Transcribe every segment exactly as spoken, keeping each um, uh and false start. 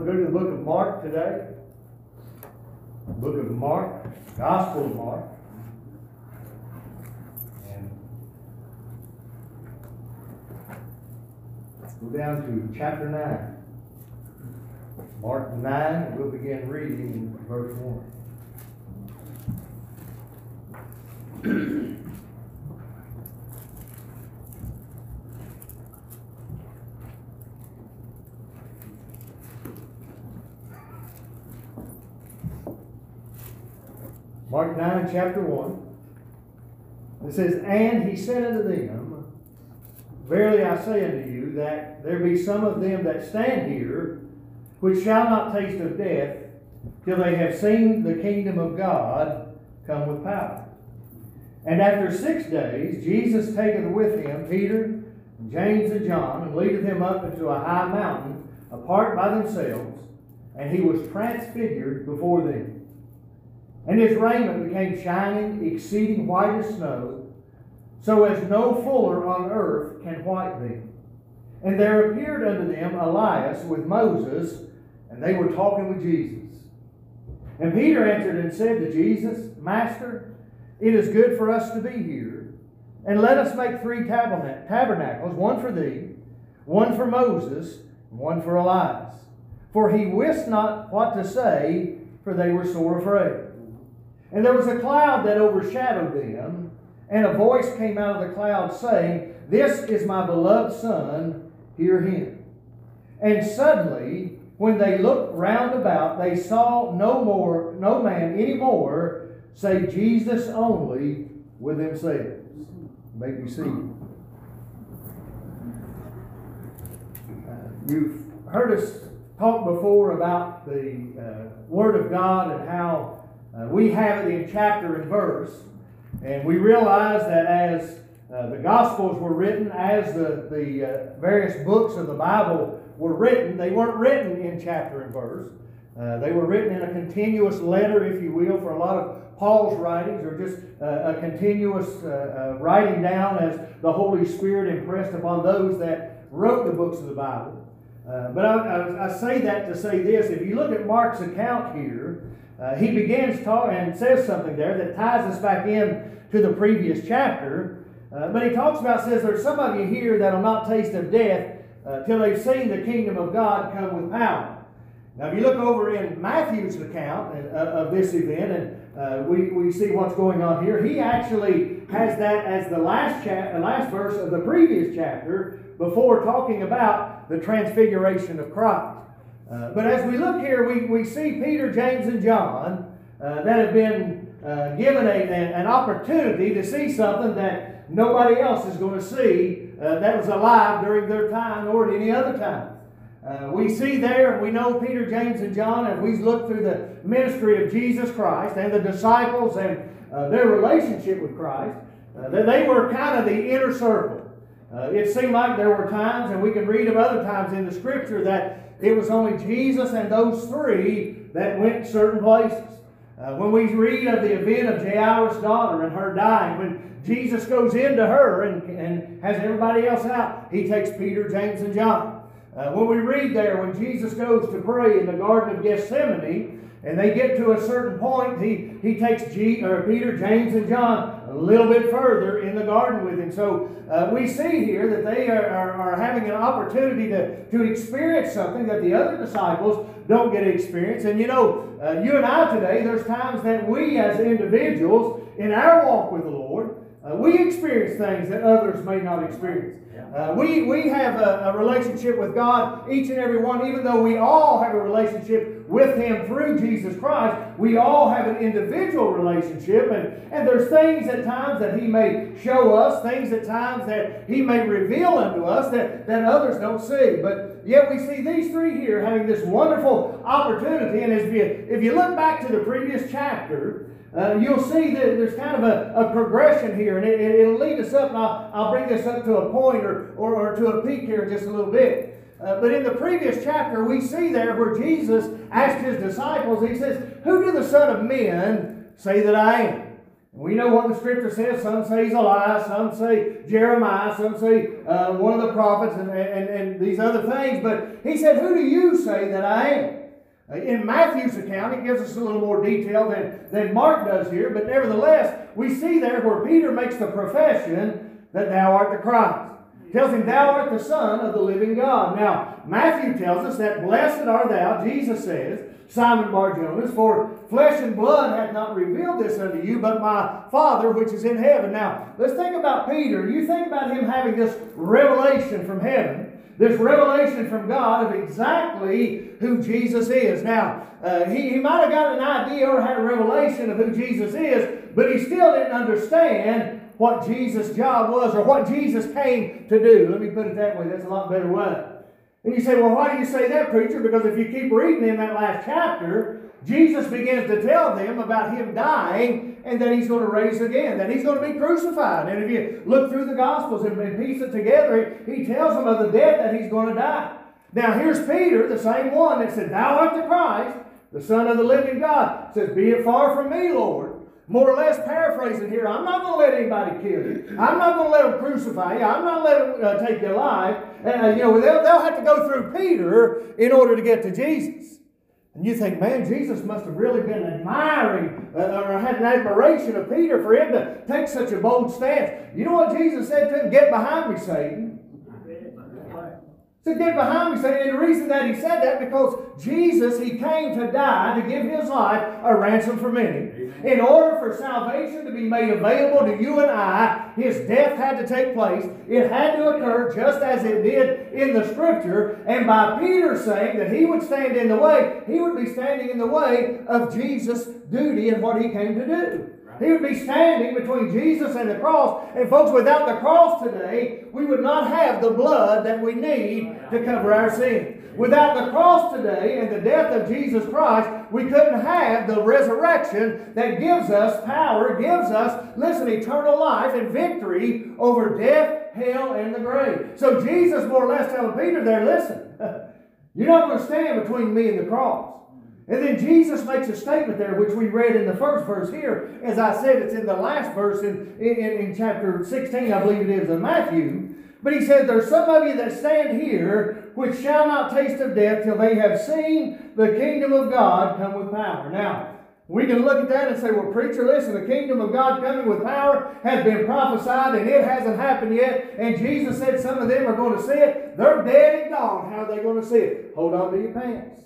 We're going to do the book of Mark today. Book of Mark, Gospel of Mark. And go down to chapter nine. Mark nine, and we'll begin reading in verse one. Mark nine, chapter one. It says, "And he said unto them, Verily I say unto you, that there be some of them that stand here, which shall not taste of death, till they have seen the kingdom of God come with power. And after six days, Jesus taketh with him Peter, and James, and John, and leadeth them up into a high mountain, apart by themselves, and he was transfigured before them. And his raiment became shining, exceeding white as snow, so as no fuller on earth can white them. And there appeared unto them Elias with Moses, and they were talking with Jesus. And Peter answered and said to Jesus, Master, it is good for us to be here, and let us make three tabernacles, one for thee, one for Moses, and one for Elias. For he wist not what to say, for they were sore afraid. And there was a cloud that overshadowed them, and a voice came out of the cloud, saying, This is my beloved Son, hear him. And suddenly, when they looked round about, they saw no more, no man any more, save Jesus only with themselves." Make me see. Uh, you've heard us talk before about the uh, Word of God and how Uh, we have it in chapter and verse, and we realize that as uh, the Gospels were written, as the, the uh, various books of the Bible were written, they weren't written in chapter and verse. Uh, they were written in a continuous letter, if you will, for a lot of Paul's writings, or just uh, a continuous uh, uh, writing down as the Holy Spirit impressed upon those that wrote the books of the Bible. Uh, but I, I, I say that to say this: if you look at Mark's account here, Uh, he begins talking and says something there that ties us back in to the previous chapter. Uh, but he talks about, says, there's some of you here that will not taste of death uh, till they've seen the kingdom of God come with power. Now, if you look over in Matthew's account uh, of this event, and uh, we, we see what's going on here, he actually has that as the last, chap- the last verse of the previous chapter before talking about the transfiguration of Christ. Uh, but as we look here, we, we see Peter, James, and John uh, that have been uh, given a, an opportunity to see something that nobody else is going to see uh, that was alive during their time or at any other time. Uh, we see there, and we know Peter, James, and John, and we look through the ministry of Jesus Christ and the disciples and uh, their relationship with Christ, uh, that they were kind of the inner circle. Uh, it seemed like there were times, and we can read of other times in the Scripture, that it was only Jesus and those three that went certain places. Uh, when we read of the event of Jairus' daughter and her dying, when Jesus goes into her and, and has everybody else out, he takes Peter, James, and John. Uh, when we read there, when Jesus goes to pray in the Garden of Gethsemane, and they get to a certain point, he, he takes G, or Peter, James, and John a little bit further in the garden with him. So uh, we see here that they are, are, are having an opportunity to, to experience something that the other disciples don't get to experience. And you know, uh, you and I today, there's times that we as individuals in our walk with the Lord, Uh, we experience things that others may not experience. Uh, we, we have a, a relationship with God, each and every one, even though we all have a relationship with Him through Jesus Christ, we all have an individual relationship, and, and there's things at times that He may show us, things at times that He may reveal unto us that, that others don't see. But yet we see these three here having this wonderful opportunity, and as you, if you look back to the previous chapter, Uh, you'll see that there's kind of a, a progression here, and it, it, it'll lead us up, and I'll, I'll bring this up to a point or, or, or to a peak here in just a little bit. Uh, but in the previous chapter, we see there where Jesus asked His disciples, He says, "Who do the Son of Men say that I am?" We know what the scripture says. Some say he's Elias, some say Jeremiah, some say uh, one of the prophets and, and, and these other things. But he said, who do you say that I am? In Matthew's account, it gives us a little more detail than, than Mark does here. But nevertheless, we see there where Peter makes the profession that thou art the Christ. It tells him, thou art the Son of the living God. Now, Matthew tells us that blessed art thou, Jesus says, Simon Bar Jonas, for flesh and blood hath not revealed this unto you, but my Father which is in heaven. Now, let's think about Peter. You think about him having this revelation from heaven, this revelation from God of exactly who Jesus is. Now, uh, he, he might have got an idea or had a revelation of who Jesus is, but he still didn't understand what Jesus' job was or what Jesus came to do. Let me put it that way. That's a lot better way. And you say, well, why do you say that, preacher? Because if you keep reading in that last chapter, Jesus begins to tell them about him dying and that he's going to raise again, that he's going to be crucified. And if you look through the Gospels and piece it together, he tells them of the death that he's going to die. Now, here's Peter, the same one that said, thou art the Christ, the Son of the living God. Says, be it far from me, Lord. More or less paraphrasing here, I'm not going to let anybody kill you. I'm not going to let them crucify you. I'm not going to let them uh, take your life. Uh, you know, they'll, they'll have to go through Peter in order to get to Jesus. And you think, man, Jesus must have really been admiring uh, or had an admiration of Peter for him to take such a bold stance. You know what Jesus said to him? Get behind me, Satan. So get behind me, Satan. And the reason that he said that, because Jesus, he came to die, to give his life a ransom for many. In order for salvation to be made available to you and I, his death had to take place. It had to occur just as it did in the Scripture. And by Peter saying that he would stand in the way, he would be standing in the way of Jesus' duty and what he came to do. He would be standing between Jesus and the cross. And folks, without the cross today, we would not have the blood that we need to cover our sins. Without the cross today and the death of Jesus Christ, we couldn't have the resurrection that gives us power, gives us, listen, eternal life and victory over death, hell, and the grave. So Jesus more or less telling Peter there, listen, you're not going to stand between me and the cross. And then Jesus makes a statement there, which we read in the first verse here. As I said, it's in the last verse in, in, in chapter sixteen, I believe it is, of Matthew. But he said, there's some of you that stand here which shall not taste of death till they have seen the kingdom of God come with power. Now, we can look at that and say, well, preacher, listen, the kingdom of God coming with power has been prophesied and it hasn't happened yet. And Jesus said some of them are going to see it. They're dead and gone. How are they going to see it? Hold on to your pants.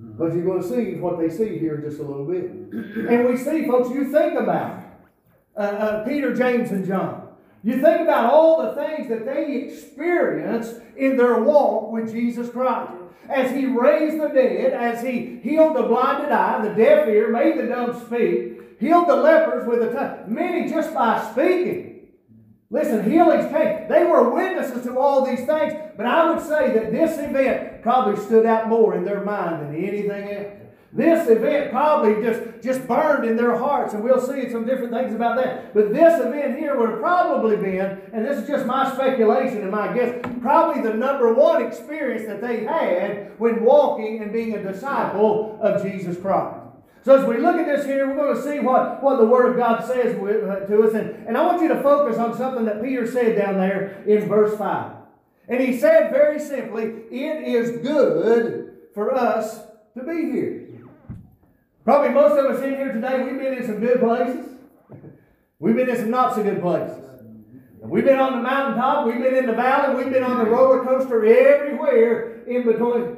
But you're going to see what they see here in just a little bit. And we see, folks, you think about uh, uh, Peter, James, and John. You think about all the things that they experienced in their walk with Jesus Christ. As he raised the dead, as he healed the blinded eye, the deaf ear, made the dumb speak, healed the lepers with the tongue. Many just by speaking. Listen, healings came. They were witnesses to all these things. But I would say that this event probably stood out more in their mind than anything else. This event probably just, just burned in their hearts. And we'll see some different things about that. But this event here would have probably been, and this is just my speculation and my guess, probably the number one experience that they had when walking and being a disciple of Jesus Christ. So as we look at this here, we're going to see what, what the Word of God says to us. And, and I want you to focus on something that Peter said down there in verse five. And he said very simply, it is good for us to be here. Probably most of us in here today, we've been in some good places. We've been in some not so good places. We've been on the mountaintop. We've been in the valley. We've been on the roller coaster everywhere in between.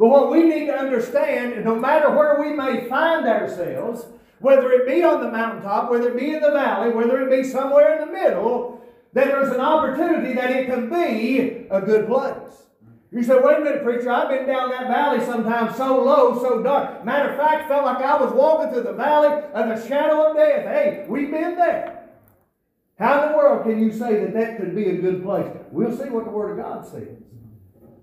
But what we need to understand, no matter where we may find ourselves, whether it be on the mountaintop, whether it be in the valley, whether it be somewhere in the middle, that there's an opportunity that it can be a good place. You say, wait a minute, preacher, I've been down that valley sometimes so low, so dark. Matter of fact, felt like I was walking through the valley of the shadow of death. Hey, we've been there. How in the world can you say that that could be a good place? We'll see what the Word of God says.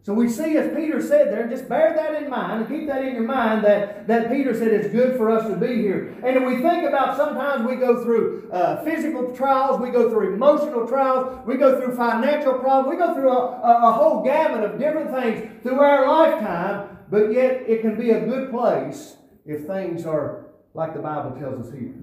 So we see, as Peter said there, just bear that in mind and keep that in your mind, that, that Peter said it's good for us to be here. And if we think about, sometimes we go through uh, physical trials, we go through emotional trials, we go through financial problems, we go through a, a whole gamut of different things through our lifetime, but yet it can be a good place if things are like the Bible tells us here.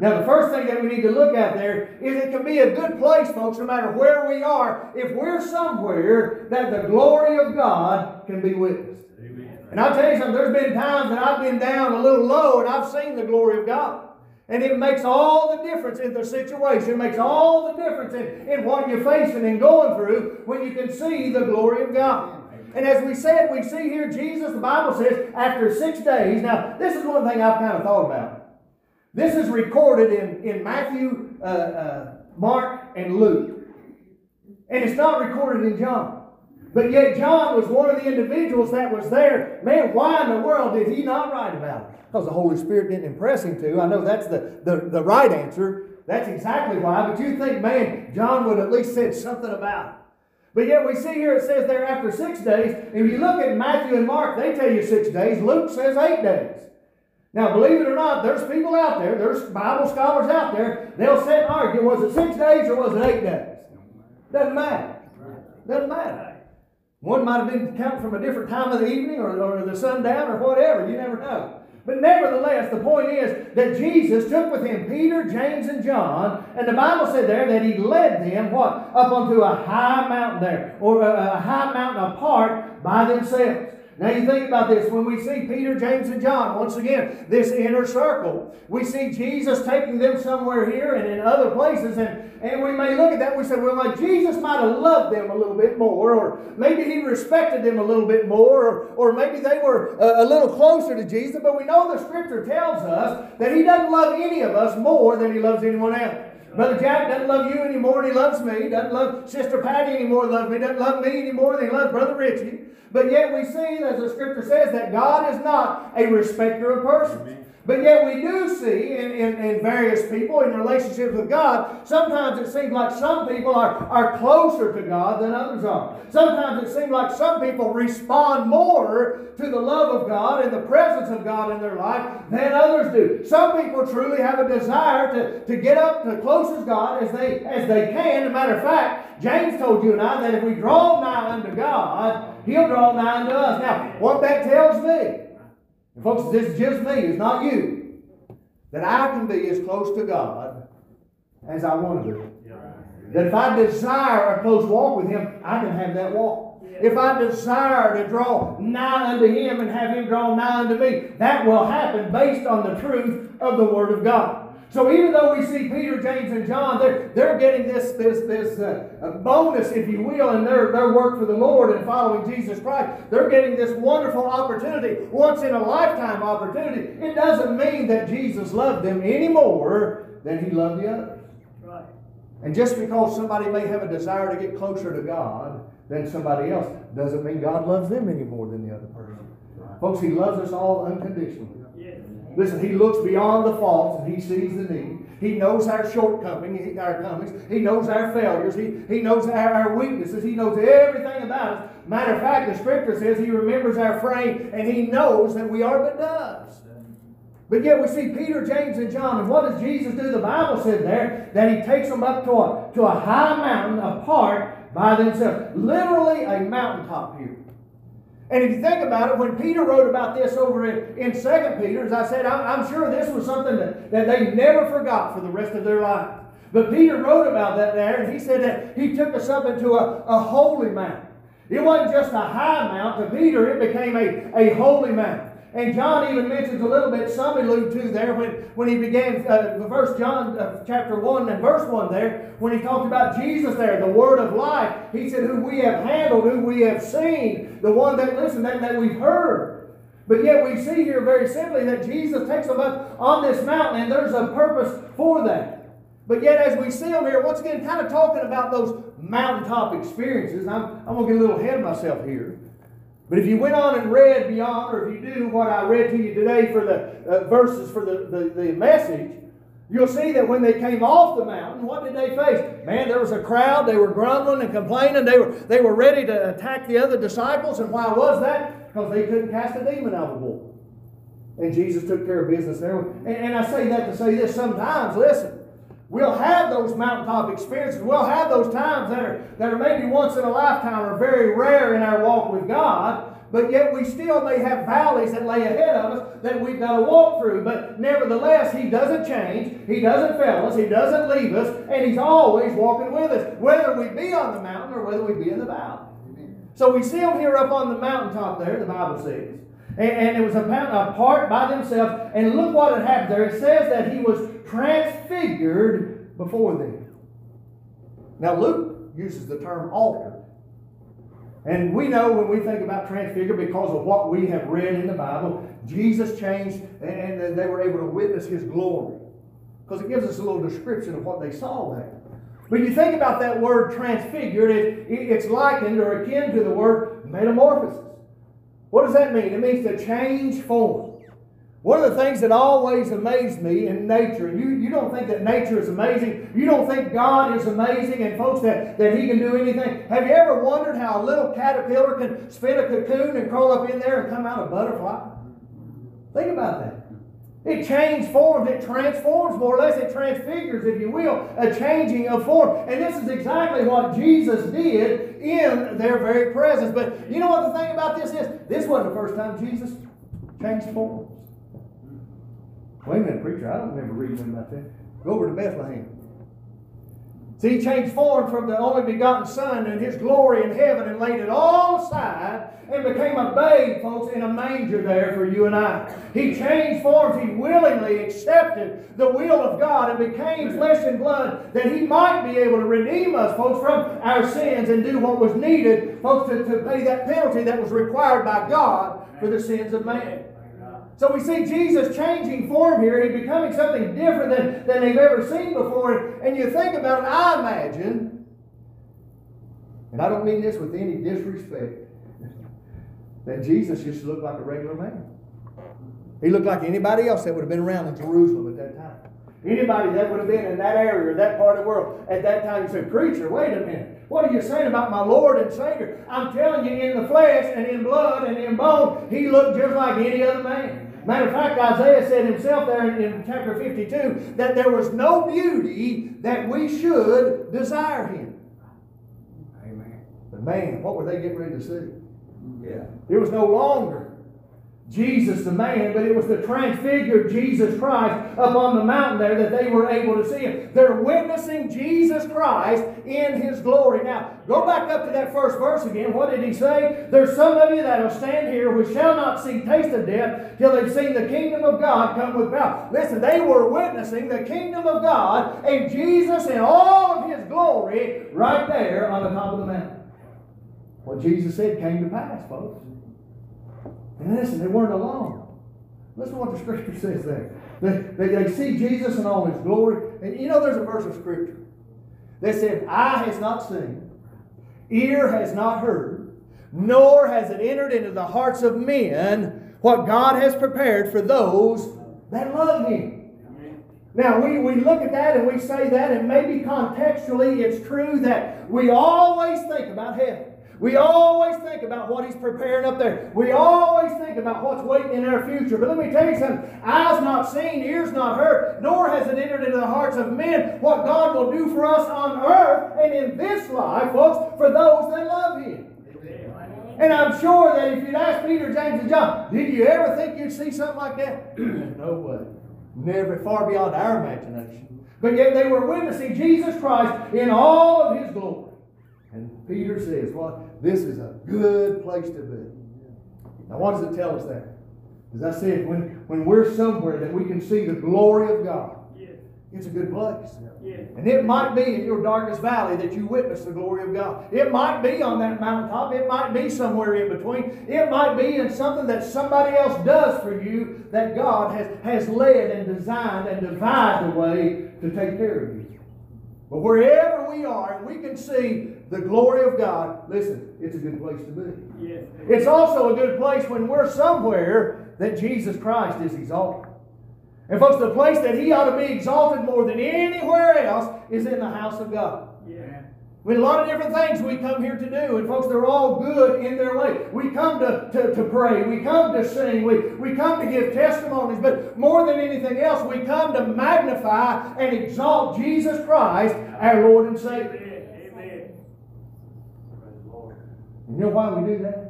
Now, the first thing that we need to look at there is it can be a good place, folks, no matter where we are, if we're somewhere that the glory of God can be witnessed. Amen. And I'll tell you something, there's been times that I've been down a little low and I've seen the glory of God. And it makes all the difference in the situation. It makes all the difference in, in what you're facing and going through when you can see the glory of God. And as we said, we see here Jesus, the Bible says, after six days. Now, this is one thing I've kind of thought about. This is recorded in, in Matthew, uh, uh, Mark, and Luke. And it's not recorded in John. But yet John was one of the individuals that was there. Man, why in the world did he not write about it? Because the Holy Spirit didn't impress him to. I know that's the, the, the right answer. That's exactly why. But you think, man, John would at least said something about it. But yet we see here it says there after six days. If you look at Matthew and Mark, they tell you six days. Luke says eight days. Now, believe it or not, there's people out there, there's Bible scholars out there, they'll sit and argue, was it six days or was it eight days? Doesn't matter. Doesn't matter. One might have been counting from a different time of the evening or, or the sundown or whatever. You never know. But nevertheless, the point is that Jesus took with him Peter, James, and John, and the Bible said there that he led them, what? Up onto a high mountain there, or a, a high mountain apart by themselves. Now you think about this, when we see Peter, James, and John, once again, this inner circle, we see Jesus taking them somewhere here and in other places, and, and we may look at that and we say, well, like Jesus might have loved them a little bit more, or maybe he respected them a little bit more, or, or maybe they were a, a little closer to Jesus, but we know the Scripture tells us that he doesn't love any of us more than he loves anyone else. Brother Jack doesn't love you any more than he loves me. Doesn't love Sister Patty any more than he loves me. Doesn't love me any more than he loves Brother Richie. But yet we see, as the Scripture says, that God is not a respecter of persons. Amen. But yet we do see in, in, in various people, in relationships with God, sometimes it seems like some people are, are closer to God than others are. Sometimes it seems like some people respond more to the love of God and the presence of God in their life than others do. Some people truly have a desire to, to get up to close as God as they, as they can. As a matter of fact, James told you and I that if we draw nigh unto God, he'll draw nigh unto us. Now, what that tells me, folks, this is just me, it's not you, that I can be as close to God as I want to be. That if I desire a close walk with him, I can have that walk. If I desire to draw nigh unto him and have him draw nigh unto me, that will happen based on the truth of the Word of God. So even though we see Peter, James, and John, they're, they're getting this, this, this uh, bonus, if you will, in their, their work for the Lord and following Jesus Christ. They're getting this wonderful opportunity, once-in-a-lifetime opportunity. It doesn't mean that Jesus loved them any more than he loved the others. Right. And just because somebody may have a desire to get closer to God than somebody else doesn't mean God loves them any more than the other person. Right. Folks, he loves us all unconditionally. Listen, he looks beyond the faults and he sees the need. He knows our shortcomings, our comings. He knows our failures. He, he knows our, our weaknesses. He knows everything about us. Matter of fact, the Scripture says he remembers our frame and he knows that we are but doves. But yet we see Peter, James, and John. And what does Jesus do? The Bible said there that he takes them up to a, to a high mountain apart by themselves. Literally a mountaintop here. And if you think about it, when Peter wrote about this over in, in Second Peter, as I said, I'm, I'm sure this was something that, that they never forgot for the rest of their life. But Peter wrote about that there, and he said that he took us up into a, a holy mountain. It wasn't just a high mountain. To Peter, it became a, a holy mountain. And John even mentions a little bit, some allude to there, when, when he began uh, First John uh, chapter one and verse one there, when he talked about Jesus there, the Word of life. He said, who we have handled, who we have seen, the one that, listen, that, that we've heard. But yet we see here very simply that Jesus takes them up on this mountain, and there's a purpose for that. But yet as we see them here, once again, kind of talking about those mountaintop experiences. I'm, I'm going to get a little ahead of myself here. But if you went on and read beyond, or if you do what I read to you today for the uh, verses for the, the, the message, you'll see that when they came off the mountain, what did they face? Man, there was a crowd. They were grumbling and complaining. They were, they were ready to attack the other disciples. And why was that? Because they couldn't cast a demon out of a boy. And Jesus took care of business there. And, and I say that to say this sometimes, listen. We'll have those mountaintop experiences. We'll have those times that are, that are maybe once in a lifetime or very rare in our walk with God. But yet we still may have valleys that lay ahead of us that we've got to walk through. But nevertheless, He doesn't change. He doesn't fail us. He doesn't leave us. And He's always walking with us, whether we be on the mountain or whether we be in the valley. So we see Him here up on the mountaintop there, the Bible says. And, and it was a mountain apart by themselves. And look what had happened there. It says that He was transfigured before them. Now Luke uses the term altar. And we know when we think about transfigured, because of what we have read in the Bible, Jesus changed and they were able to witness His glory. Because it gives us a little description of what they saw there. When you think about that word transfigured, it, it's likened or akin to the word metamorphosis. What does that mean? It means to change form. One of the things that always amazed me in nature, and you, you don't think that nature is amazing, you don't think God is amazing, and folks, that, that He can do anything. Have you ever wondered how a little caterpillar can spin a cocoon and crawl up in there and come out a butterfly? Think about that. It changes forms. It transforms, more or less. It transfigures, if you will, a changing of form. And this is exactly what Jesus did in their very presence. But you know what the thing about this is? This wasn't the first time Jesus changed forms. Wait a minute, preacher. I don't remember reading about that. Go over to Bethlehem. See, He changed form from the only begotten Son and His glory in heaven and laid it all aside and became a babe, folks, in a manger there for you and I. He changed forms. He willingly accepted the will of God and became flesh and blood that He might be able to redeem us, folks, from our sins and do what was needed, folks, to, to pay that penalty that was required by God for the sins of man. So we see Jesus changing form here. He's becoming something different than, than they've ever seen before. And you think about it, I imagine, and I don't mean this with any disrespect, that Jesus just looked like a regular man. He looked like anybody else that would have been around in Jerusalem at that time. Anybody that would have been in that area or that part of the world at that time. You said, preacher, wait a minute. What are you saying about my Lord and Savior? I'm telling you, in the flesh and in blood and in bone, He looked just like any other man. Matter of fact, Isaiah said himself there in, in chapter fifty-two that there was no beauty that we should desire Him. Amen. But man, what were they getting ready to see? Yeah. It was no longer Jesus the man, but it was the transfigured Jesus Christ up on the mountain there that they were able to see Him. They're witnessing Jesus Christ in His glory. Now, go back up to that first verse again. What did He say? There's some of you that will stand here which shall not see taste of death till they've seen the kingdom of God come with power. Listen, they were witnessing the kingdom of God and Jesus in all of His glory right there on the top of the mountain. What Jesus said came to pass, folks. And listen, they weren't alone. Listen to what the Scripture says there. They, they, they see Jesus in all His glory. And you know there's a verse of Scripture that said, eye has not seen, ear has not heard, nor has it entered into the hearts of men what God has prepared for those that love Him. Now, we, we look at that and we say that, and maybe contextually it's true that we always think about heaven. We always think about what He's preparing up there. We always think about what's waiting in our future. But let me tell you something. Eyes not seen, ears not heard, nor has it entered into the hearts of men what God will do for us on earth and in this life, folks, for those that love Him. And I'm sure that if you'd ask Peter, James, and John, did you ever think you'd see something like that? No way. Never, far beyond our imagination. But yet they were witnessing Jesus Christ in all of His glory. And Peter says, well, this is a good place to be. Now, what does it tell us there? As I said, when, when we're somewhere that we can see the glory of God, yeah. It's a good place. Yeah. And it might be in your darkest valley that you witness the glory of God. It might be on that mountaintop. It might be somewhere in between. It might be in something that somebody else does for you that God has, has led and designed and devised a way to take care of you. But wherever we are, and we can see the glory of God, listen, it's a good place to be. Yes. It's also a good place when we're somewhere that Jesus Christ is exalted. And folks, the place that He ought to be exalted more than anywhere else is in the house of God. Yeah. With a lot of different things we come here to do, and folks, they're all good in their way. We come to, to, to pray. We come to sing. We, we come to give testimonies. But more than anything else, we come to magnify and exalt Jesus Christ, our Lord and Savior. You know why we do that?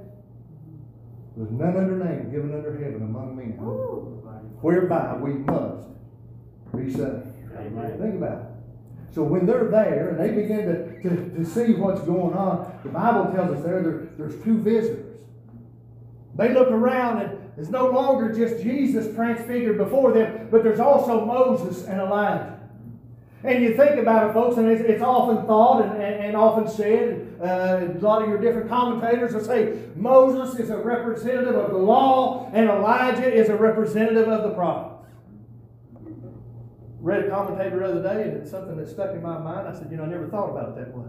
There's none other name given under heaven among men whereby we must be saved. Amen. Think about it. So when they're there and they begin to, to, to see what's going on, the Bible tells us there, there there's two visitors. They look around and it's no longer just Jesus transfigured before them, but there's also Moses and Elijah. And you think about it, folks, and it's, it's often thought and, and, and often said, uh, a lot of your different commentators will say, Moses is a representative of the law, and Elijah is a representative of the prophets. Read a commentator the other day, and it's something that stuck in my mind. I said, you know, I never thought about it that way.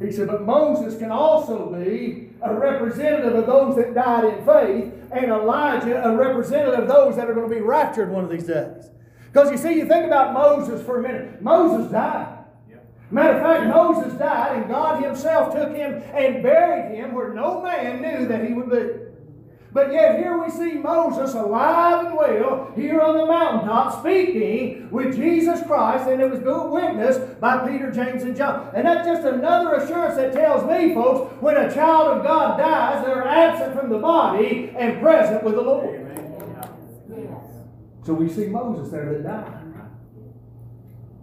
He said, but Moses can also be a representative of those that died in faith, and Elijah a representative of those that are going to be raptured one of these days. Because you see, you think about Moses for a minute. Moses died. Yeah. Matter of fact, Moses died, and God himself took him and buried him where no man knew that he would be. But yet here we see Moses alive and well here on the mountaintop speaking with Jesus Christ, and it was witnessed by Peter, James, and John. And that's just another assurance that tells me, folks, when a child of God dies, they're absent from the body and present with the Lord. Amen. So we see Moses there that died.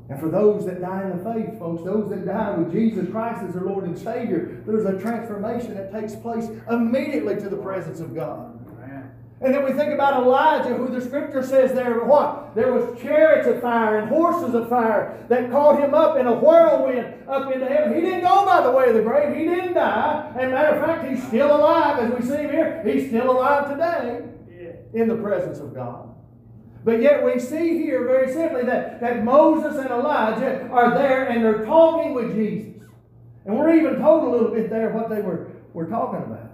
And for those that die in the faith, folks, those that die with Jesus Christ as their Lord and Savior, there's a transformation that takes place immediately to the presence of God. Amen. And then we think about Elijah, who the Scripture says there, what? There was chariots of fire and horses of fire that caught him up in a whirlwind up into heaven. He didn't go by the way of the grave. He didn't die. And matter of fact, he's still alive as we see him here. He's still alive today in the presence of God. But yet we see here very simply that, that Moses and Elijah are there and they're talking with Jesus. And we're even told a little bit there what they were, were talking about.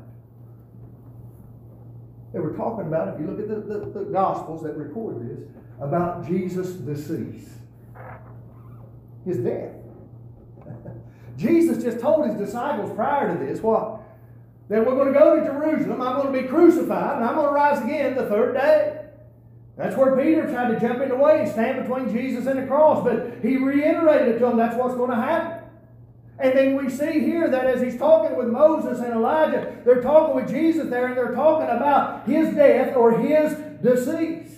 They were talking about, if you look at the, the, the Gospels that record this, about Jesus' decease. His death. Jesus just told his disciples prior to this what? That we're going to go to Jerusalem, I'm going to be crucified, and I'm going to rise again the third day. That's where Peter tried to jump in the way and stand between Jesus and the cross, but he reiterated to him that's what's going to happen. And then we see here that as he's talking with Moses and Elijah, they're talking with Jesus there, and they're talking about his death or his decease.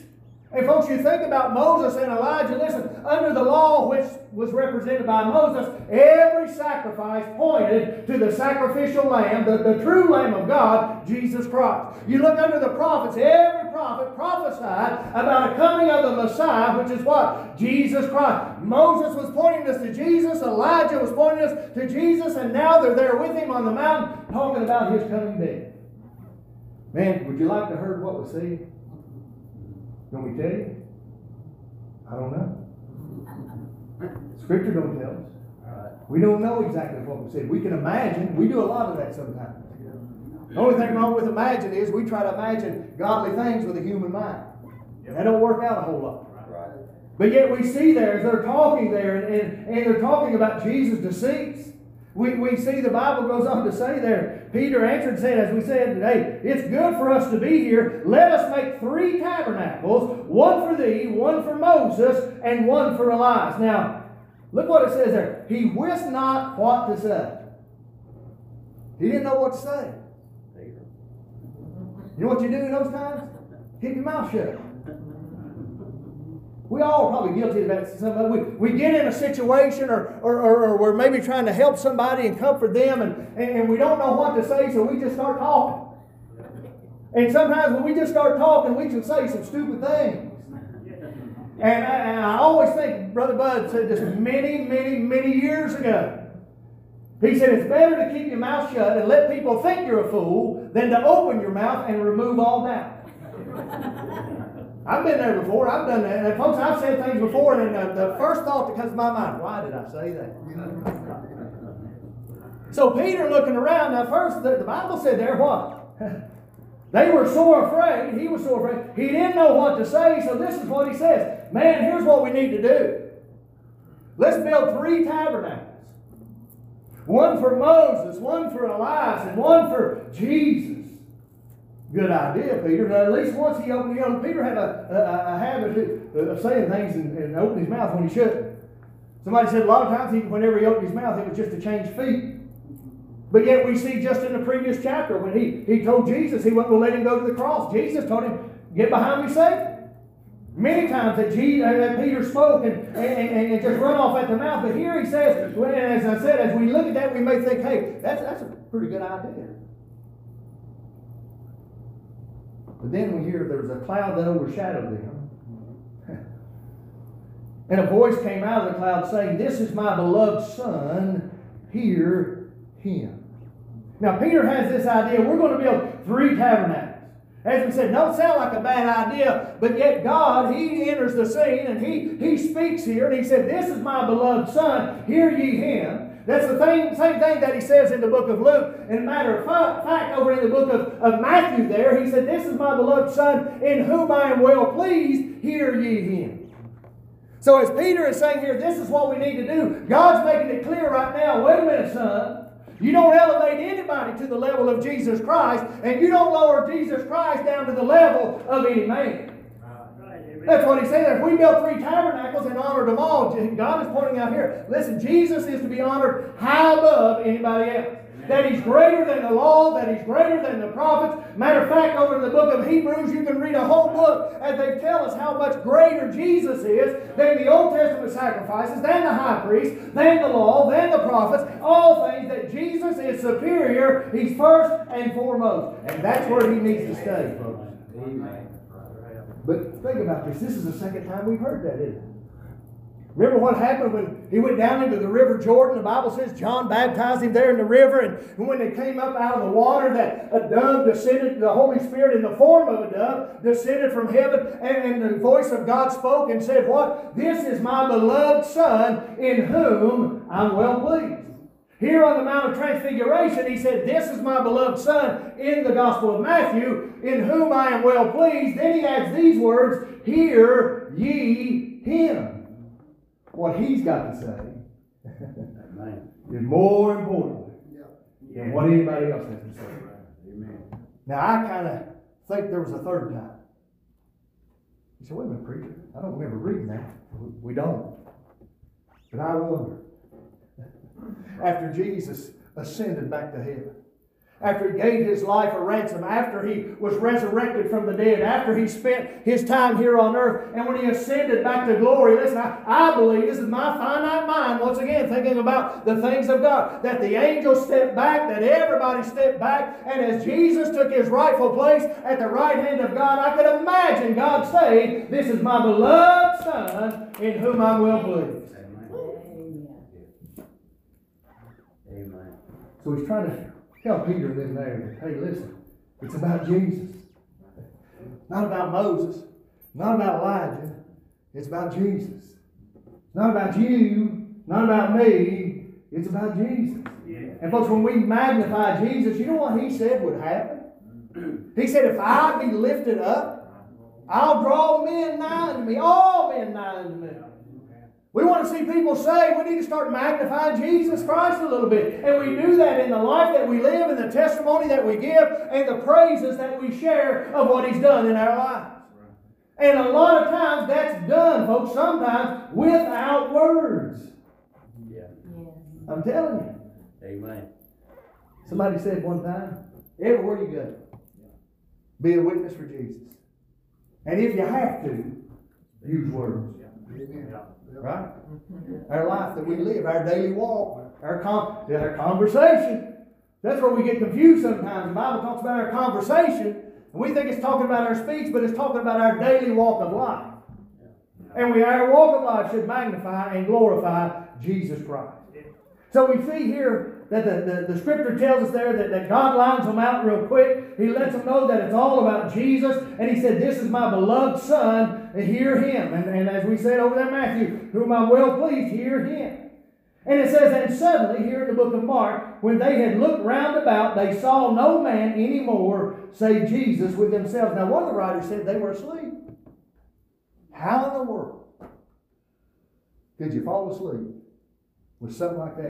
And folks, you think about Moses and Elijah, listen, under the law which was represented by Moses, every sacrifice pointed to the sacrificial lamb, the, the true Lamb of God, Jesus Christ. You look under the prophets, every prophet prophesied about a coming of the Messiah, which is what? Jesus Christ. Moses was pointing us to Jesus, Elijah was pointing us to Jesus, and now they're there with him on the mountain talking about his coming death. Man, would you like to hear what was said? Don't we tell you? I don't know. Scripture don't tell us. Right. We don't know exactly what we said. We can imagine. We do a lot of that sometimes. Yeah. The only thing wrong with imagine is we try to imagine godly things with a human mind. Yeah. That don't work out a whole lot. Right. But yet we see there, as they're talking there, and, and, and they're talking about Jesus' decease. We, we see the Bible goes on to say there, Peter answered and said, as we said today, it's good for us to be here. Let us make three tabernacles, one for thee, one for Moses, and one for Elias. Now, look what it says there. He wist not what to say. He didn't know what to say. You know what you do in those times? Keep your mouth shut. We all are probably guilty of that. Somebody, we, we get in a situation or, or, or, or we're maybe trying to help somebody and comfort them, and, and, and we don't know what to say, so we just start talking. And sometimes when we just start talking, we can say some stupid things. And I, and I always think, Brother Bud said this many, many, many years ago. He said, it's better to keep your mouth shut and let people think you're a fool than to open your mouth and remove all doubt. I've been there before. I've done that. And folks, I've said things before, and the, the first thought that comes to my mind, why did I say that? So Peter looking around, now first, the, the Bible said there what? They were so afraid. He was so afraid. He didn't know what to say, so this is what he says. Man, here's what we need to do. Let's build three tabernacles. One for Moses, one for Elias, and one for Jesus. Good idea, Peter. Now, at least once he opened the open, Peter had a, a, a habit of saying things and, and opening his mouth when he shouldn't. Somebody said a lot of times, he, whenever he opened his mouth, it was just to change feet. But yet we see just in the previous chapter when he, he told Jesus he wasn't going to let him go to the cross. Jesus told him, "Get behind me, Satan." Many times that, Jesus, that Peter spoke and, and, and, and just run off at the mouth. But here he says, well, as I said, as we look at that, we may think, hey, that's, that's a pretty good idea. But then we hear there was a cloud that overshadowed them. And a voice came out of the cloud saying, "This is my beloved Son, hear him." Now Peter has this idea, we're going to build three tabernacles. As we said, don't sound like a bad idea, but yet God, he enters the scene and he, he speaks here and he said, "This is my beloved Son, hear ye him." That's the thing, same thing that he says in the book of Luke. And a matter of fact, over in the book of, of Matthew there, he said, "This is my beloved Son, in whom I am well pleased, hear ye him." So as Peter is saying here, this is what we need to do. God's making it clear right now, wait a minute, son. You don't elevate anybody to the level of Jesus Christ, and you don't lower Jesus Christ down to the level of any man. That's what he's saying there. If we built three tabernacles and honored them all, God is pointing out here, listen, Jesus is to be honored high above anybody else. That he's greater than the law, that he's greater than the prophets. Matter of fact, over in the book of Hebrews, you can read a whole book as they tell us how much greater Jesus is than the Old Testament sacrifices, than the high priest, than the law, than the prophets. All things that Jesus is superior, he's first and foremost. And that's where he needs to stay, folks. Amen. But think about this. This is the second time we've heard that, isn't it? Remember what happened when he went down into the river Jordan? The Bible says John baptized him there in the river. And when they came up out of the water, that a dove descended, the Holy Spirit in the form of a dove descended from heaven. And, and the voice of God spoke and said, what? "This is my beloved Son, in whom I'm well pleased." Here on the Mount of Transfiguration, he said, "This is my beloved Son," in the Gospel of Matthew, "in whom I am well pleased." Then he adds these words, "Hear ye him." What he's got to say is more important than what anybody else has to say. Amen. Now, I kind of think there was a third time. You said, "Wait a minute, preacher. I don't remember reading that." We don't. But I wonder, after Jesus ascended back to heaven, after he gave his life a ransom, after he was resurrected from the dead, after he spent his time here on earth, and when he ascended back to glory, listen, I, I believe, this is my finite mind, once again, thinking about the things of God, that the angels stepped back, that everybody stepped back, and as Jesus took his rightful place at the right hand of God, I could imagine God saying, "This is my beloved Son, in whom I'm well pleased." Amen. So he's trying to tell Peter in there, hey, listen, it's about Jesus. Not about Moses. Not about Elijah. It's about Jesus. Not about you. Not about me. It's about Jesus. Yeah. And folks, when we magnify Jesus, you know what he said would happen? He said, "If I be lifted up, I'll draw men nigh unto me. All men nigh unto me." We want to see people saved. We need to start magnifying Jesus Christ a little bit. And we do that in the life that we live, in the testimony that we give, and the praises that we share of what he's done in our lives. And a lot of times that's done, folks, sometimes without words. Yeah. I'm telling you. Amen. Somebody said one time, everywhere you go, be a witness for Jesus. And if you have to, use words. Yeah. Right? Our life that we live, our daily walk, our, con our conversation. That's where we get confused sometimes. The Bible talks about our conversation, and we think it's talking about our speech, but it's talking about our daily walk of life. And we, our walk of life should magnify and glorify Jesus Christ. So we see here that the, the, the Scripture tells us there that, that God lines them out real quick. He lets them know that it's all about Jesus. And he said, "This is my beloved Son, and hear him." And, and as we said over there in Matthew, "Whom I'm well pleased, hear him." And it says, "And suddenly," here in the book of Mark, "when they had looked round about, they saw no man anymore save Jesus with themselves." Now one of the writers said they were asleep. How in the world did you fall asleep with something like that?